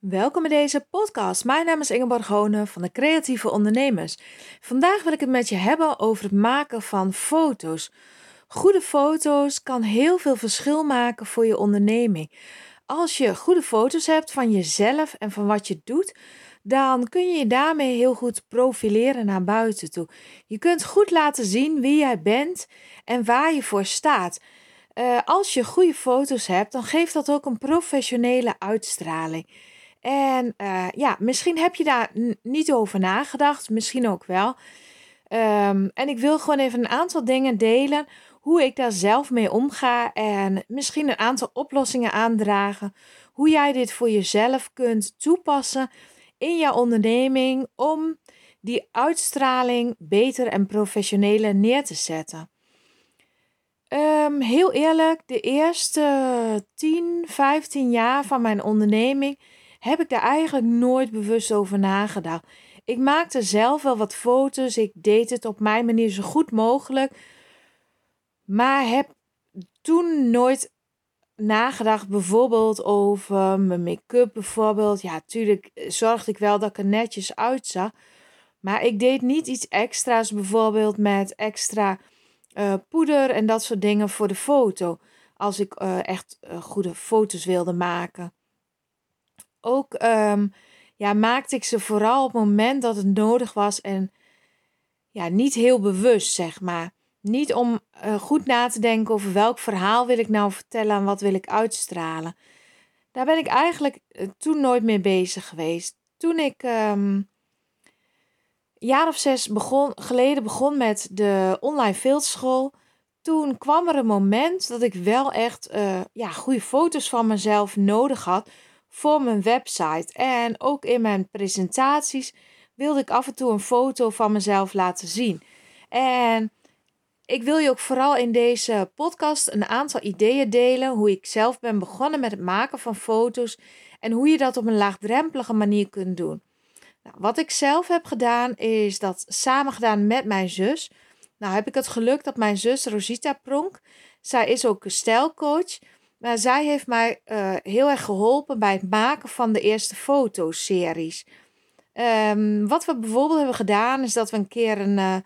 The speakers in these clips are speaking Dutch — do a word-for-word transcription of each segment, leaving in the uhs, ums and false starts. Welkom bij deze podcast. Mijn naam is Ingeborg Hoene van de Creatieve Ondernemers. Vandaag wil ik het met je hebben over het maken van foto's. Goede foto's kan heel veel verschil maken voor je onderneming. Als je goede foto's hebt van jezelf en van wat je doet, dan kun je je daarmee heel goed profileren naar buiten toe. Je kunt goed laten zien wie jij bent en waar je voor staat. Uh, als je goede foto's hebt, dan geeft dat ook een professionele uitstraling. En uh, ja, misschien heb je daar n- niet over nagedacht, misschien ook wel. Um, en ik wil gewoon even een aantal dingen delen, hoe ik daar zelf mee omga en misschien een aantal oplossingen aandragen. Hoe jij dit voor jezelf kunt toepassen in jouw onderneming om die uitstraling beter en professioneler neer te zetten. Um, heel eerlijk, de eerste tien, vijftien jaar van mijn onderneming heb ik daar eigenlijk nooit bewust over nagedacht. Ik maakte zelf wel wat foto's. Ik deed het op mijn manier zo goed mogelijk. Maar heb toen nooit nagedacht bijvoorbeeld over mijn make-up bijvoorbeeld. Ja, natuurlijk zorgde ik wel dat ik er netjes uitzag. Maar ik deed niet iets extra's bijvoorbeeld met extra uh, poeder en dat soort dingen voor de foto. Als ik uh, echt uh, goede foto's wilde maken. Ook um, ja, maakte ik ze vooral op het moment dat het nodig was en ja, niet heel bewust, zeg maar. Niet om uh, goed na te denken over welk verhaal wil ik nou vertellen en wat wil ik uitstralen. Daar ben ik eigenlijk uh, toen nooit mee bezig geweest. Toen ik um, een jaar of zes begon, geleden begon met de online fieldschool, toen kwam er een moment dat ik wel echt uh, ja, goede foto's van mezelf nodig had voor mijn website. En ook in mijn presentaties wilde ik af en toe een foto van mezelf laten zien. En ik wil je ook vooral in deze podcast een aantal ideeën delen, hoe ik zelf ben begonnen met het maken van foto's en hoe je dat op een laagdrempelige manier kunt doen. Nou, wat ik zelf heb gedaan is dat samen gedaan met mijn zus. Nou heb ik het geluk dat mijn zus Rosita Pronk, zij is ook een stijlcoach. Maar zij heeft mij uh, heel erg geholpen bij het maken van de eerste fotoseries. Um, wat we bijvoorbeeld hebben gedaan is dat we een keer een, uh,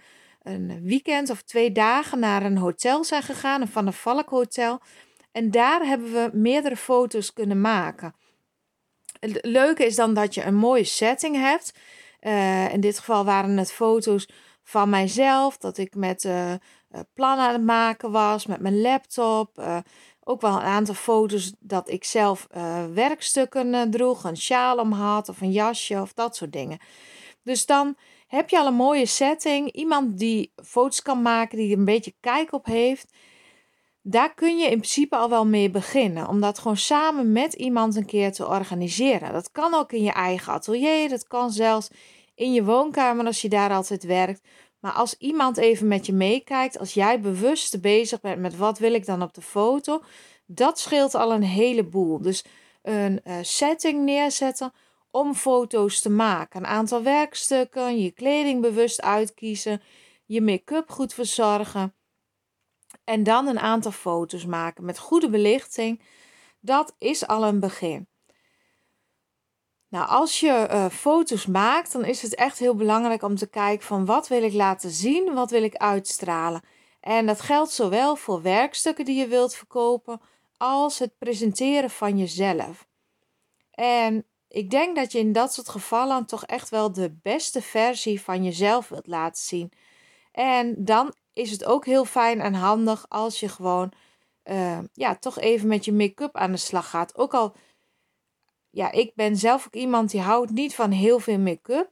een weekend of twee dagen naar een hotel zijn gegaan. Een Van der Valk hotel. En daar hebben we meerdere foto's kunnen maken. Het leuke is dan dat je een mooie setting hebt. Uh, in dit geval waren het foto's van mijzelf. Dat ik met uh, plannen aan het maken was. Met mijn laptop. Uh, Ook wel een aantal foto's dat ik zelf uh, werkstukken uh, droeg, een sjaal om had of een jasje of dat soort dingen. Dus dan heb je al een mooie setting. Iemand die foto's kan maken, die er een beetje kijk op heeft. Daar kun je in principe al wel mee beginnen. Om dat gewoon samen met iemand een keer te organiseren. Dat kan ook in je eigen atelier. Dat kan zelfs in je woonkamer als je daar altijd werkt. Maar als iemand even met je meekijkt, als jij bewust bezig bent met wat wil ik dan op de foto, dat scheelt al een heleboel. Dus een setting neerzetten om foto's te maken. Een aantal werkstukken, je kleding bewust uitkiezen, je make-up goed verzorgen. En dan een aantal foto's maken met goede belichting. Dat is al een begin. Nou, als je uh, foto's maakt, dan is het echt heel belangrijk om te kijken van wat wil ik laten zien, wat wil ik uitstralen. En dat geldt zowel voor werkstukken die je wilt verkopen, als het presenteren van jezelf. En ik denk dat je in dat soort gevallen toch echt wel de beste versie van jezelf wilt laten zien. En dan is het ook heel fijn en handig als je gewoon uh, ja, toch even met je make-up aan de slag gaat. Ook al... Ja, ik ben zelf ook iemand die houdt niet van heel veel make-up.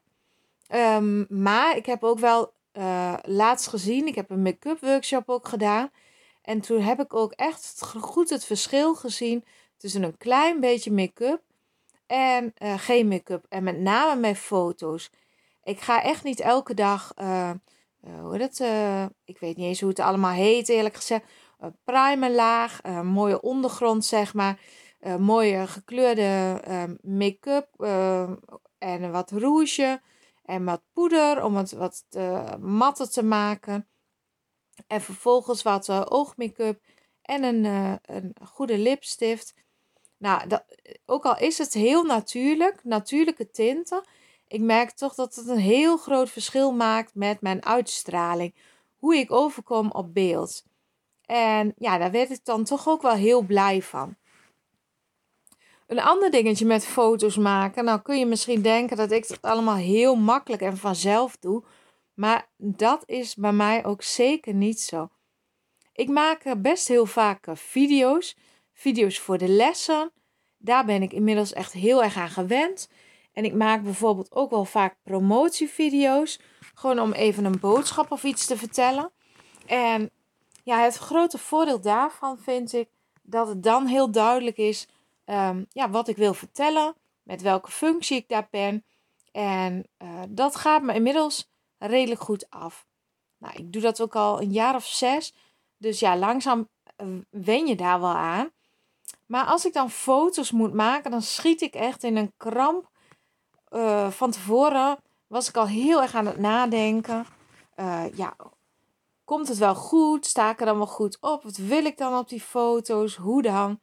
Um, maar ik heb ook wel uh, laatst gezien, ik heb een make-up workshop ook gedaan. En toen heb ik ook echt goed het verschil gezien tussen een klein beetje make-up en uh, geen make-up. En met name met foto's. Ik ga echt niet elke dag, uh, uh, hoe dat, uh, ik weet niet eens hoe het allemaal heet eerlijk gezegd. Uh, primerlaag, uh, mooie ondergrond zeg maar. Uh, mooie gekleurde uh, make-up uh, en wat rouge en wat poeder om het wat uh, matter te maken. En vervolgens wat uh, oogmake-up en een, uh, een goede lipstift. Nou, dat, ook al is het heel natuurlijk, natuurlijke tinten, ik merk toch dat het een heel groot verschil maakt met mijn uitstraling. Hoe ik overkom op beeld. En ja, daar werd ik dan toch ook wel heel blij van. Een ander dingetje met foto's maken. Nou kun je misschien denken dat ik dat allemaal heel makkelijk en vanzelf doe. Maar dat is bij mij ook zeker niet zo. Ik maak best heel vaak video's. Video's voor de lessen. Daar ben ik inmiddels echt heel erg aan gewend. En ik maak bijvoorbeeld ook wel vaak promotievideo's. Gewoon om even een boodschap of iets te vertellen. En ja, het grote voordeel daarvan vind ik dat het dan heel duidelijk is um, ja, wat ik wil vertellen. Met welke functie ik daar ben. En uh, dat gaat me inmiddels redelijk goed af. Nou, ik doe dat ook al een jaar of zes. Dus ja, langzaam wen je daar wel aan. Maar als ik dan foto's moet maken, dan schiet ik echt in een kramp. Uh, van tevoren was ik al heel erg aan het nadenken. Uh, ja, komt het wel goed? Sta ik er dan wel goed op? Wat wil ik dan op die foto's? Hoe dan?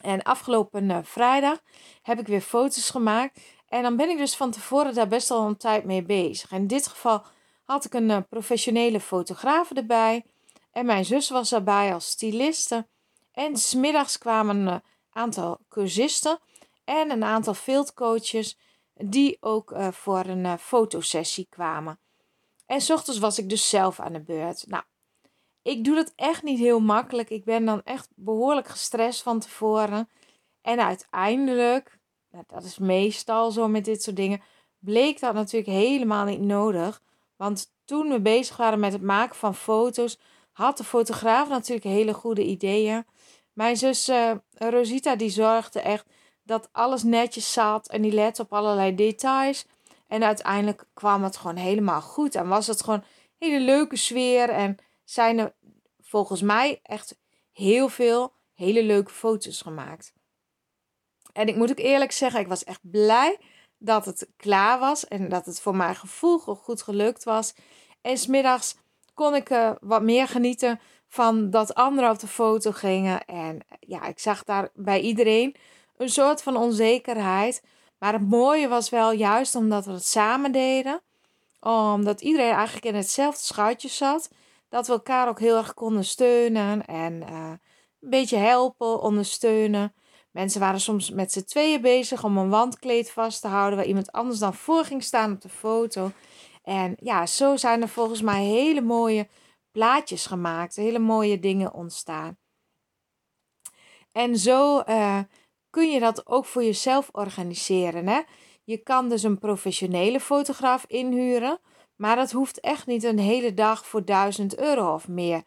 En afgelopen uh, vrijdag heb ik weer foto's gemaakt. En dan ben ik dus van tevoren daar best al een tijd mee bezig. En in dit geval had ik een uh, professionele fotograaf erbij. En mijn zus was daarbij als styliste. En 's middags kwamen een uh, aantal cursisten. En een aantal fieldcoaches die ook uh, voor een uh, fotosessie kwamen. En 's ochtends was ik dus zelf aan de beurt. Nou, ik doe dat echt niet heel makkelijk. Ik ben dan echt behoorlijk gestrest van tevoren. En uiteindelijk, nou, dat is meestal zo met dit soort dingen, bleek dat natuurlijk helemaal niet nodig. Want toen we bezig waren met het maken van foto's, had de fotograaf natuurlijk hele goede ideeën. Mijn zus uh, Rosita die zorgde echt dat alles netjes zat en die let op allerlei details. En uiteindelijk kwam het gewoon helemaal goed. En was het gewoon een hele leuke sfeer. En zijn er volgens mij echt heel veel hele leuke foto's gemaakt. En ik moet ook eerlijk zeggen, ik was echt blij dat het klaar was. En dat het voor mijn gevoel goed gelukt was. En 's middags kon ik uh, wat meer genieten van dat anderen op de foto gingen. En ja, ik zag daar bij iedereen een soort van onzekerheid. Maar het mooie was wel juist omdat we het samen deden. Omdat iedereen eigenlijk in hetzelfde schuitje zat. Dat we elkaar ook heel erg konden steunen. En uh, een beetje helpen, ondersteunen. Mensen waren soms met z'n tweeën bezig om een wandkleed vast te houden. Waar iemand anders dan voor ging staan op de foto. En ja, zo zijn er volgens mij hele mooie plaatjes gemaakt. Hele mooie dingen ontstaan. En zo Uh, kun je dat ook voor jezelf organiseren. Hè? Je kan dus een professionele fotograaf inhuren, maar dat hoeft echt niet een hele dag voor duizend euro of meer.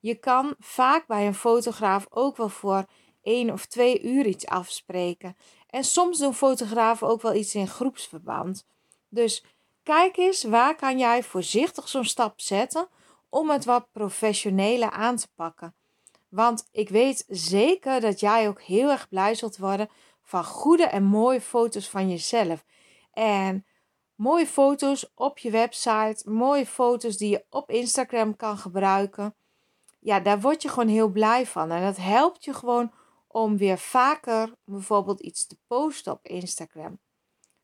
Je kan vaak bij een fotograaf ook wel voor één of twee uur iets afspreken. En soms doen fotografen ook wel iets in groepsverband. Dus kijk eens, waar kan jij voorzichtig zo'n stap zetten om het wat professioneler aan te pakken? Want ik weet zeker dat jij ook heel erg blij zult worden van goede en mooie foto's van jezelf. En mooie foto's op je website, mooie foto's die je op Instagram kan gebruiken. Ja, daar word je gewoon heel blij van. En dat helpt je gewoon om weer vaker bijvoorbeeld iets te posten op Instagram.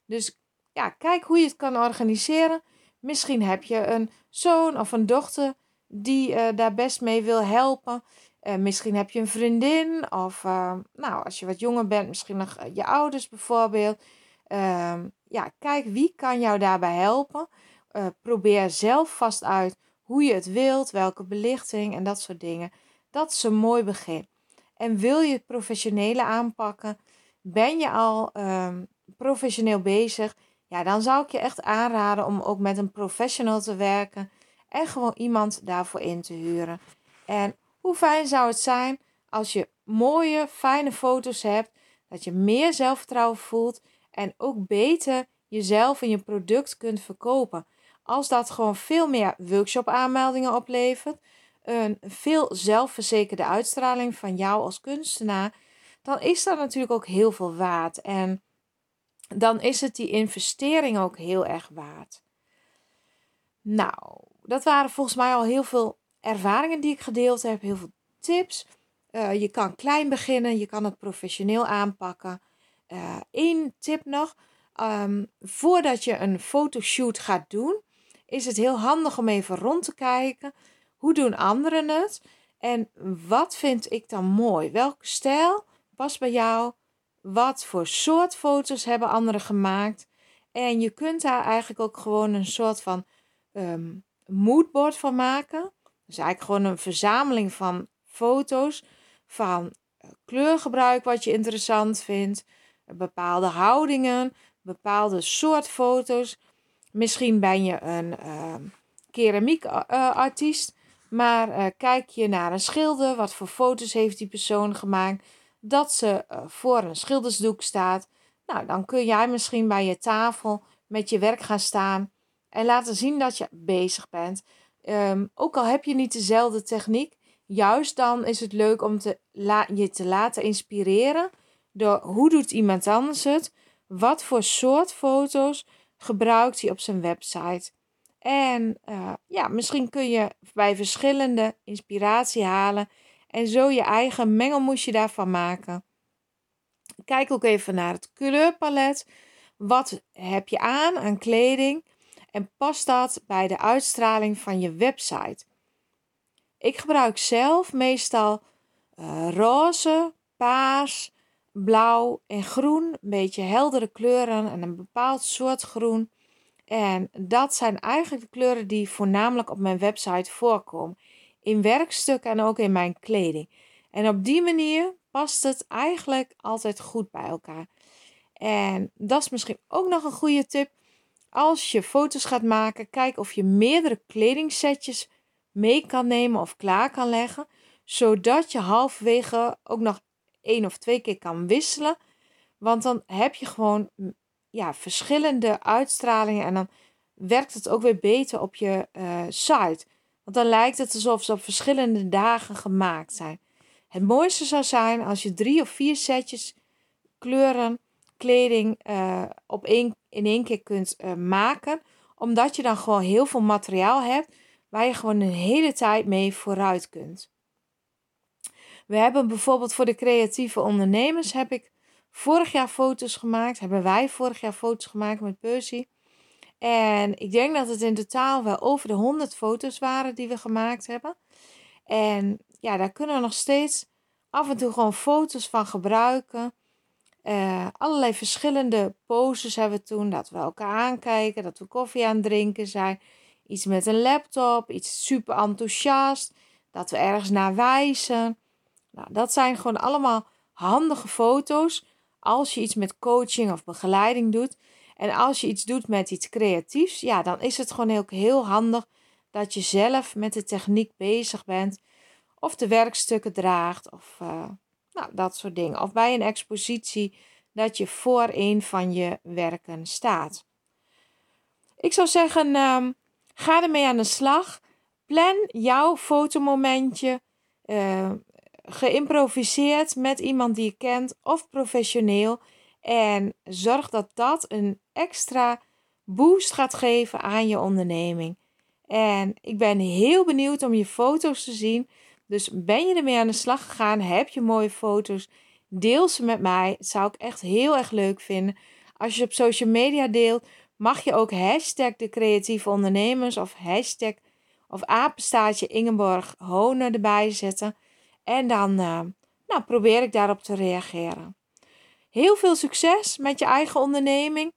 Dus ja, kijk hoe je het kan organiseren. Misschien heb je een zoon of een dochter die uh, daar best mee wil helpen. Uh, misschien heb je een vriendin of uh, nou, als je wat jonger bent, misschien nog je ouders bijvoorbeeld. Uh, ja, kijk wie kan jou daarbij helpen. Uh, probeer zelf vast uit hoe je het wilt, welke belichting en dat soort dingen. Dat is een mooi begin. En wil je het professionele aanpakken, ben je al uh, professioneel bezig, ja, dan zou ik je echt aanraden om ook met een professional te werken en gewoon iemand daarvoor in te huren. En hoe fijn zou het zijn als je mooie, fijne foto's hebt, dat je meer zelfvertrouwen voelt en ook beter jezelf en je product kunt verkopen. Als dat gewoon veel meer workshop-aanmeldingen oplevert, een veel zelfverzekerde uitstraling van jou als kunstenaar, dan is dat natuurlijk ook heel veel waard. En dan is het die investering ook heel erg waard. Nou, dat waren volgens mij al heel veel ervaringen die ik gedeeld heb, heel veel tips. Uh, je kan klein beginnen, je kan het professioneel aanpakken. Eén uh, tip nog. Um, voordat je een fotoshoot gaat doen, is het heel handig om even rond te kijken. Hoe doen anderen het? En wat vind ik dan mooi? Welke stijl past bij jou? Wat voor soort foto's hebben anderen gemaakt? En je kunt daar eigenlijk ook gewoon een soort van um, moodboard van maken. Dus eigenlijk gewoon een verzameling van foto's. Van kleurgebruik wat je interessant vindt. Bepaalde houdingen. Bepaalde soort foto's. Misschien ben je een uh, keramiekartiest. Maar uh, kijk je naar een schilder. Wat voor foto's heeft die persoon gemaakt? Dat ze uh, voor een schildersdoek staat. Nou, dan kun jij misschien bij je tafel met je werk gaan staan. En laten zien dat je bezig bent. Um, ook al heb je niet dezelfde techniek. Juist dan is het leuk om te la- je te laten inspireren. Door hoe doet iemand anders het? Wat voor soort foto's gebruikt hij op zijn website? En uh, ja, misschien kun je bij verschillende inspiratie halen. En zo je eigen mengelmoesje daarvan maken. Kijk ook even naar het kleurpalet. Wat heb je aan aan kleding? En past dat bij de uitstraling van je website? Ik gebruik zelf meestal uh, roze, paars, blauw en groen. Een beetje heldere kleuren en een bepaald soort groen. En dat zijn eigenlijk de kleuren die voornamelijk op mijn website voorkomen. In werkstukken en ook in mijn kleding. En op die manier past het eigenlijk altijd goed bij elkaar. En dat is misschien ook nog een goede tip. Als je foto's gaat maken, kijk of je meerdere kledingsetjes mee kan nemen of klaar kan leggen. Zodat je halverwege ook nog één of twee keer kan wisselen. Want dan heb je gewoon ja, verschillende uitstralingen. En dan werkt het ook weer beter op je uh, site. Want dan lijkt het alsof ze op verschillende dagen gemaakt zijn. Het mooiste zou zijn als je drie of vier setjes kleuren, kleding uh, op één, in één keer kunt uh, maken. Omdat je dan gewoon heel veel materiaal hebt waar je gewoon een hele tijd mee vooruit kunt. We hebben bijvoorbeeld voor de creatieve ondernemers heb ik vorig jaar foto's gemaakt. Hebben wij vorig jaar foto's gemaakt met Percy. En ik denk dat het in totaal wel over de honderd foto's waren die we gemaakt hebben. En ja, daar kunnen we nog steeds af en toe gewoon foto's van gebruiken. Uh, allerlei verschillende poses hebben we toen. Dat we elkaar aankijken, dat we koffie aan het drinken zijn. Iets met een laptop, iets super enthousiast. Dat we ergens naar wijzen. Nou, dat zijn gewoon allemaal handige foto's. Als je iets met coaching of begeleiding doet. En als je iets doet met iets creatiefs. Ja, dan is het gewoon ook heel handig dat je zelf met de techniek bezig bent. Of de werkstukken draagt, of uh, nou, dat soort dingen. Of bij een expositie dat je voor een van je werken staat. Ik zou zeggen, um, ga ermee aan de slag. Plan jouw fotomomentje, uh, geïmproviseerd met iemand die je kent of professioneel. En zorg dat dat een extra boost gaat geven aan je onderneming. En ik ben heel benieuwd om je foto's te zien. Dus ben je ermee aan de slag gegaan? Heb je mooie foto's? Deel ze met mij. Dat zou ik echt heel erg leuk vinden. Als je ze op social media deelt, mag je ook hashtag de creatieve ondernemers of hashtag of apenstaartje Ingeborg Hoene erbij zetten. En dan uh, nou, probeer ik daarop te reageren. Heel veel succes met je eigen onderneming.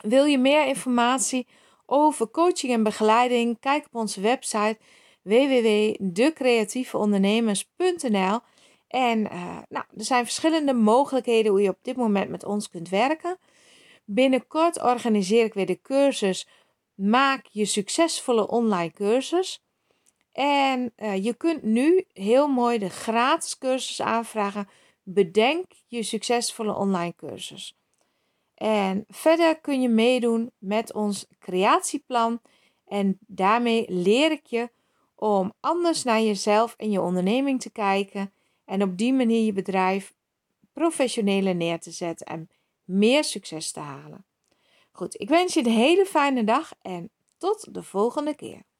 Wil je meer informatie over coaching en begeleiding? Kijk op onze website w w w punt de creatieve ondernemers punt n l en uh, nou, er zijn verschillende mogelijkheden hoe je op dit moment met ons kunt werken. Binnenkort organiseer ik weer de cursus Maak je succesvolle online cursus. En uh, je kunt nu heel mooi de gratis cursus aanvragen. Bedenk je succesvolle online cursus. En verder kun je meedoen met ons creatieplan. En daarmee leer ik je om anders naar jezelf en je onderneming te kijken. En op die manier je bedrijf professioneler neer te zetten en meer succes te halen. Goed, ik wens je een hele fijne dag en tot de volgende keer.